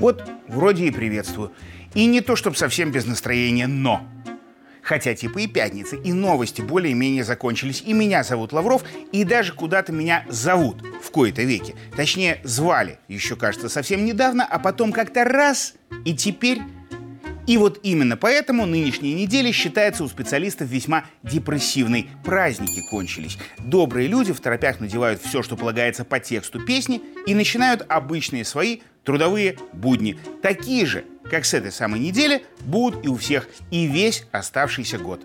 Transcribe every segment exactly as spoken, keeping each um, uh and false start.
Вот вроде и приветствую. И не то, чтобы совсем без настроения, но... Хотя типа и пятница, и новости более-менее закончились. И меня зовут Лавров, и даже куда-то меня зовут в кои-то веки. Точнее, звали еще, кажется, совсем недавно, а потом как-то раз, и теперь... И вот именно поэтому нынешняя неделя считается у специалистов весьма депрессивной. Праздники кончились. Добрые люди в торопях надевают все, что полагается по тексту песни, и начинают обычные свои трудовые будни. Такие же, как с этой самой недели, будут и у всех, и весь оставшийся год.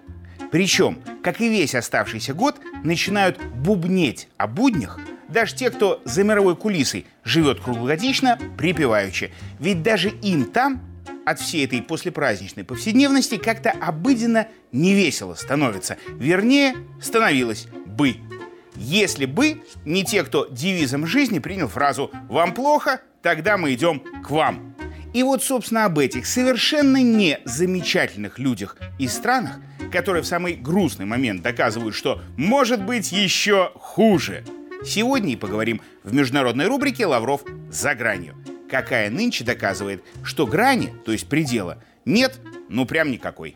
Причем, как и весь оставшийся год, начинают бубнеть о буднях даже те, кто за мировой кулисой живет круглогодично, припеваючи. Ведь даже им там от всей этой послепраздничной повседневности как-то обыденно невесело становится. Вернее, становилось бы. Если бы не те, кто девизом жизни принял фразу «Вам плохо? Тогда мы идем к вам». И вот, собственно, об этих совершенно незамечательных людях и странах, которые в самый грустный момент доказывают, что может быть еще хуже, сегодня и поговорим в международной рубрике «Лавров за гранью», какая нынче доказывает, что грани, то есть предела, нет, ну прям никакой.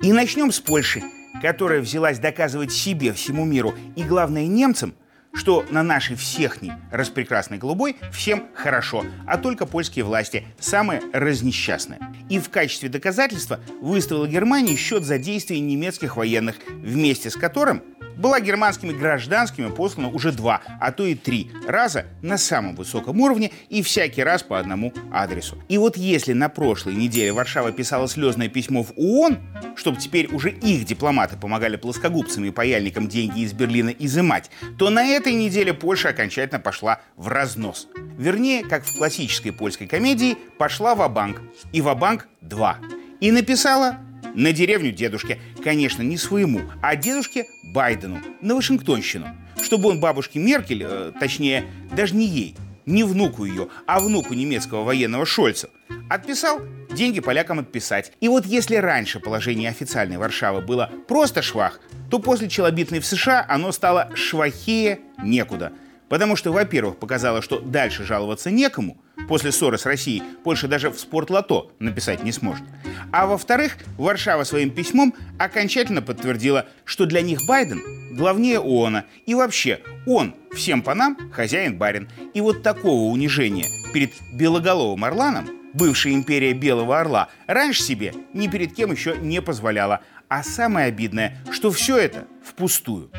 И начнем с Польши, которая взялась доказывать себе, всему миру и, главное, немцам, что на нашей всехней распрекрасной голубой всем хорошо, а только польские власти самые разнесчастные. И в качестве доказательства выставила Германия счет за действия немецких военных, вместе с которым была германскими гражданскими послана уже два, а то и три раза на самом высоком уровне и всякий раз по одному адресу. И вот если на прошлой неделе Варшава писала слезное письмо в ООН, чтобы теперь уже их дипломаты помогали плоскогубцам и паяльникам деньги из Берлина изымать, то на этой неделе Польша окончательно пошла в разнос. Вернее, как в классической польской комедии, пошла ва-банк и ва-банк два. И написала на деревню дедушке, конечно, не своему, а дедушке Байдену, на Вашингтонщину, чтобы он бабушке Меркель, э, точнее, даже не ей, не внуку ее, а внуку немецкого военного Шольца, отписал, деньги полякам отписать. И вот если раньше положение официальной Варшавы было просто швах, то после челобитной в США оно стало швахее некуда. Потому что, во-первых, показало, что дальше жаловаться некому. После ссоры с Россией Польша даже в спортлото написать не сможет. А во-вторых, Варшава своим письмом окончательно подтвердила, что для них Байден главнее ООНа. И вообще, он всем по нам хозяин-барин. И вот такого унижения перед белоголовым орланом бывшая империя Белого Орла раньше себе ни перед кем еще не позволяла. А самое обидное, что все это впустую.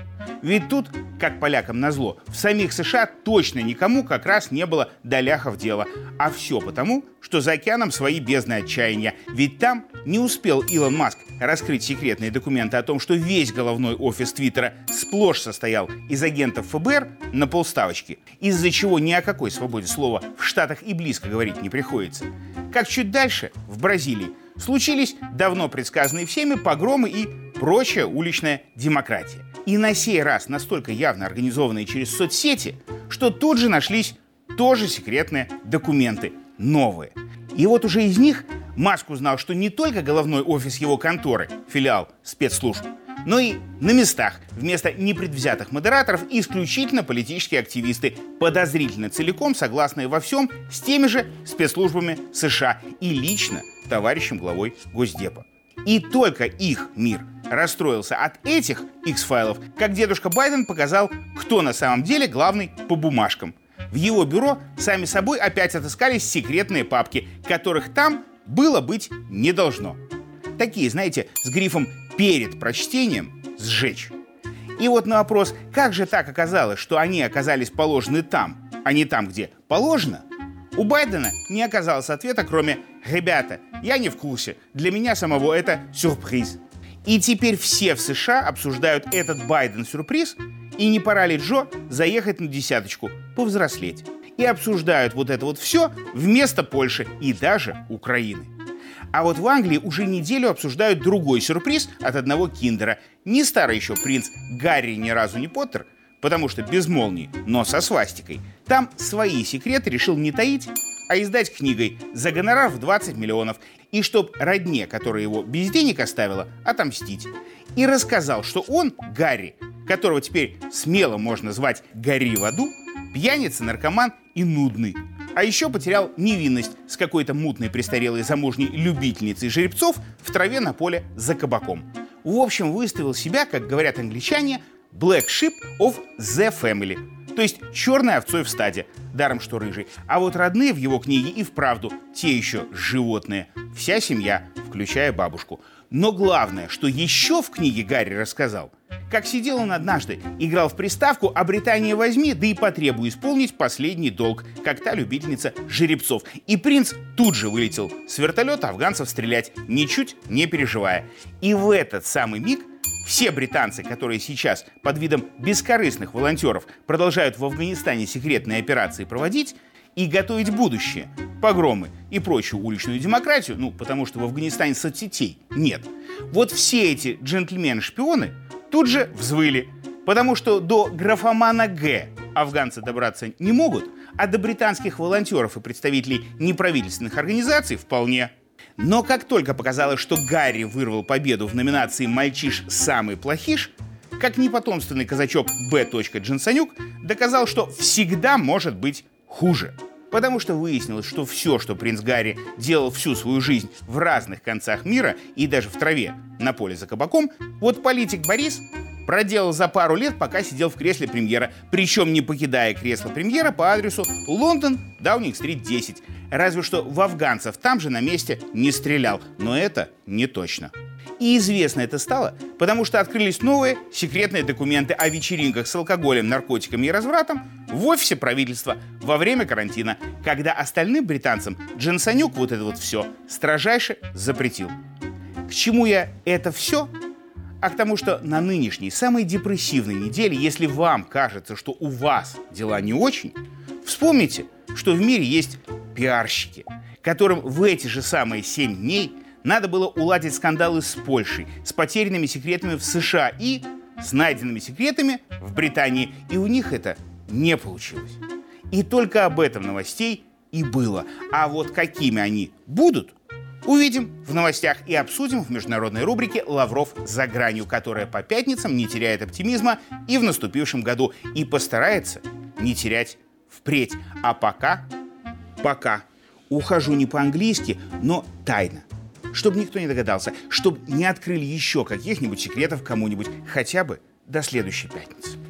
Ведь тут, как полякам назло, в самих США точно никому как раз не было до ляхов дела. А все потому, что за океаном свои бездны отчаяния. Ведь там не успел Илон Маск раскрыть секретные документы о том, что весь головной офис Твиттера сплошь состоял из агентов эф бэ эр на полставочки, из-за чего ни о какой свободе слова в Штатах и близко говорить не приходится. Как чуть дальше, в Бразилии, случились давно предсказанные всеми погромы и прочая уличная демократия. И на сей раз настолько явно организованные через соцсети, что тут же нашлись тоже секретные документы, новые. И вот уже из них Маск узнал, что не только головной офис его конторы, филиал спецслужб, но и на местах вместо непредвзятых модераторов исключительно политические активисты, подозрительно целиком согласные во всем с теми же спецслужбами США и лично товарищем главой Госдепа. И только их мир расстроился от этих X-файлов, как дедушка Байден показал, кто на самом деле главный по бумажкам. В его бюро сами собой опять отыскались секретные папки, которых там было быть не должно. Такие, знаете, с грифом «перед прочтением сжечь». И вот на вопрос, как же так оказалось, что они оказались положены там, а не там, где положено, у Байдена не оказалось ответа, кроме «Ребята, я не в курсе, для меня самого это сюрприз». И теперь все в США обсуждают этот Байден-сюрприз, и не пора ли Джо заехать на десяточку, повзрослеть. И обсуждают вот это вот все вместо Польши и даже Украины. А вот в Англии уже неделю обсуждают другой сюрприз от одного киндера. Не старый еще принц Гарри, ни разу не Поттер, потому что без молнии, но со свастикой. Там свои секреты решил не таить, а издать книгой за гонорар в двадцать миллионов, и чтоб родне, которая его без денег оставила, отомстить. И рассказал, что он, Гарри, которого теперь смело можно звать Гори в аду, пьяница, наркоман и нудный. А еще потерял невинность с какой-то мутной престарелой замужней любительницей жеребцов в траве на поле за кабаком. В общем, выставил себя, как говорят англичане, black sheep of the family. То есть черной овцой в стаде, даром что рыжий. А вот родные в его книге и вправду те еще животные. Вся семья, включая бабушку. Но главное, что еще в книге Гарри рассказал, как сидел он однажды, играл в приставку, а Британия возьми, да и потребуй исполнить последний долг, как та любительница жеребцов. И принц тут же вылетел с вертолета афганцев стрелять, ничуть не переживая. И в этот самый миг все британцы, которые сейчас под видом бескорыстных волонтеров продолжают в Афганистане секретные операции проводить и готовить будущее, погромы и прочую уличную демократию, ну, потому что в Афганистане соцсетей нет. Вот все эти джентльмены-шпионы тут же взвыли, потому что до графомана Г афганцы добраться не могут, а до британских волонтеров и представителей неправительственных организаций вполне. Но как только показалось, что Гарри вырвал победу в номинации «Мальчиш самый плохиш», как непотомственный казачок Б. Джонсонюк доказал, что всегда может быть хуже. Потому что выяснилось, что все, что принц Гарри делал всю свою жизнь в разных концах мира и даже в траве на поле за кабаком, вот политик Борис проделал за пару лет, пока сидел в кресле премьера, причем не покидая кресло премьера по адресу Лондон, Даунинг-стрит, десять. Разве что в афганцев там же на месте не стрелял, но это не точно. И известно это стало, потому что открылись новые секретные документы о вечеринках с алкоголем, наркотиками и развратом в офисе правительства во время карантина, когда остальным британцам Джонсонюк вот это вот все строжайше запретил. К чему я это все? А к тому, что на нынешней, самой депрессивной неделе, если вам кажется, что у вас дела не очень, вспомните, что в мире есть пиарщики, которым в эти же самые семь дней надо было уладить скандалы с Польшей, с потерянными секретами в США и с найденными секретами в Британии. И у них это не получилось. И только об этом новостей и было. А вот какими они будут, увидим в новостях и обсудим в международной рубрике «Лавров. За гранью», которая по пятницам не теряет оптимизма и в наступившем году, и постарается не терять впредь. А пока, пока, ухожу не по-английски, но тайно, чтобы никто не догадался, чтобы не открыли еще каких-нибудь секретов кому-нибудь хотя бы до следующей пятницы.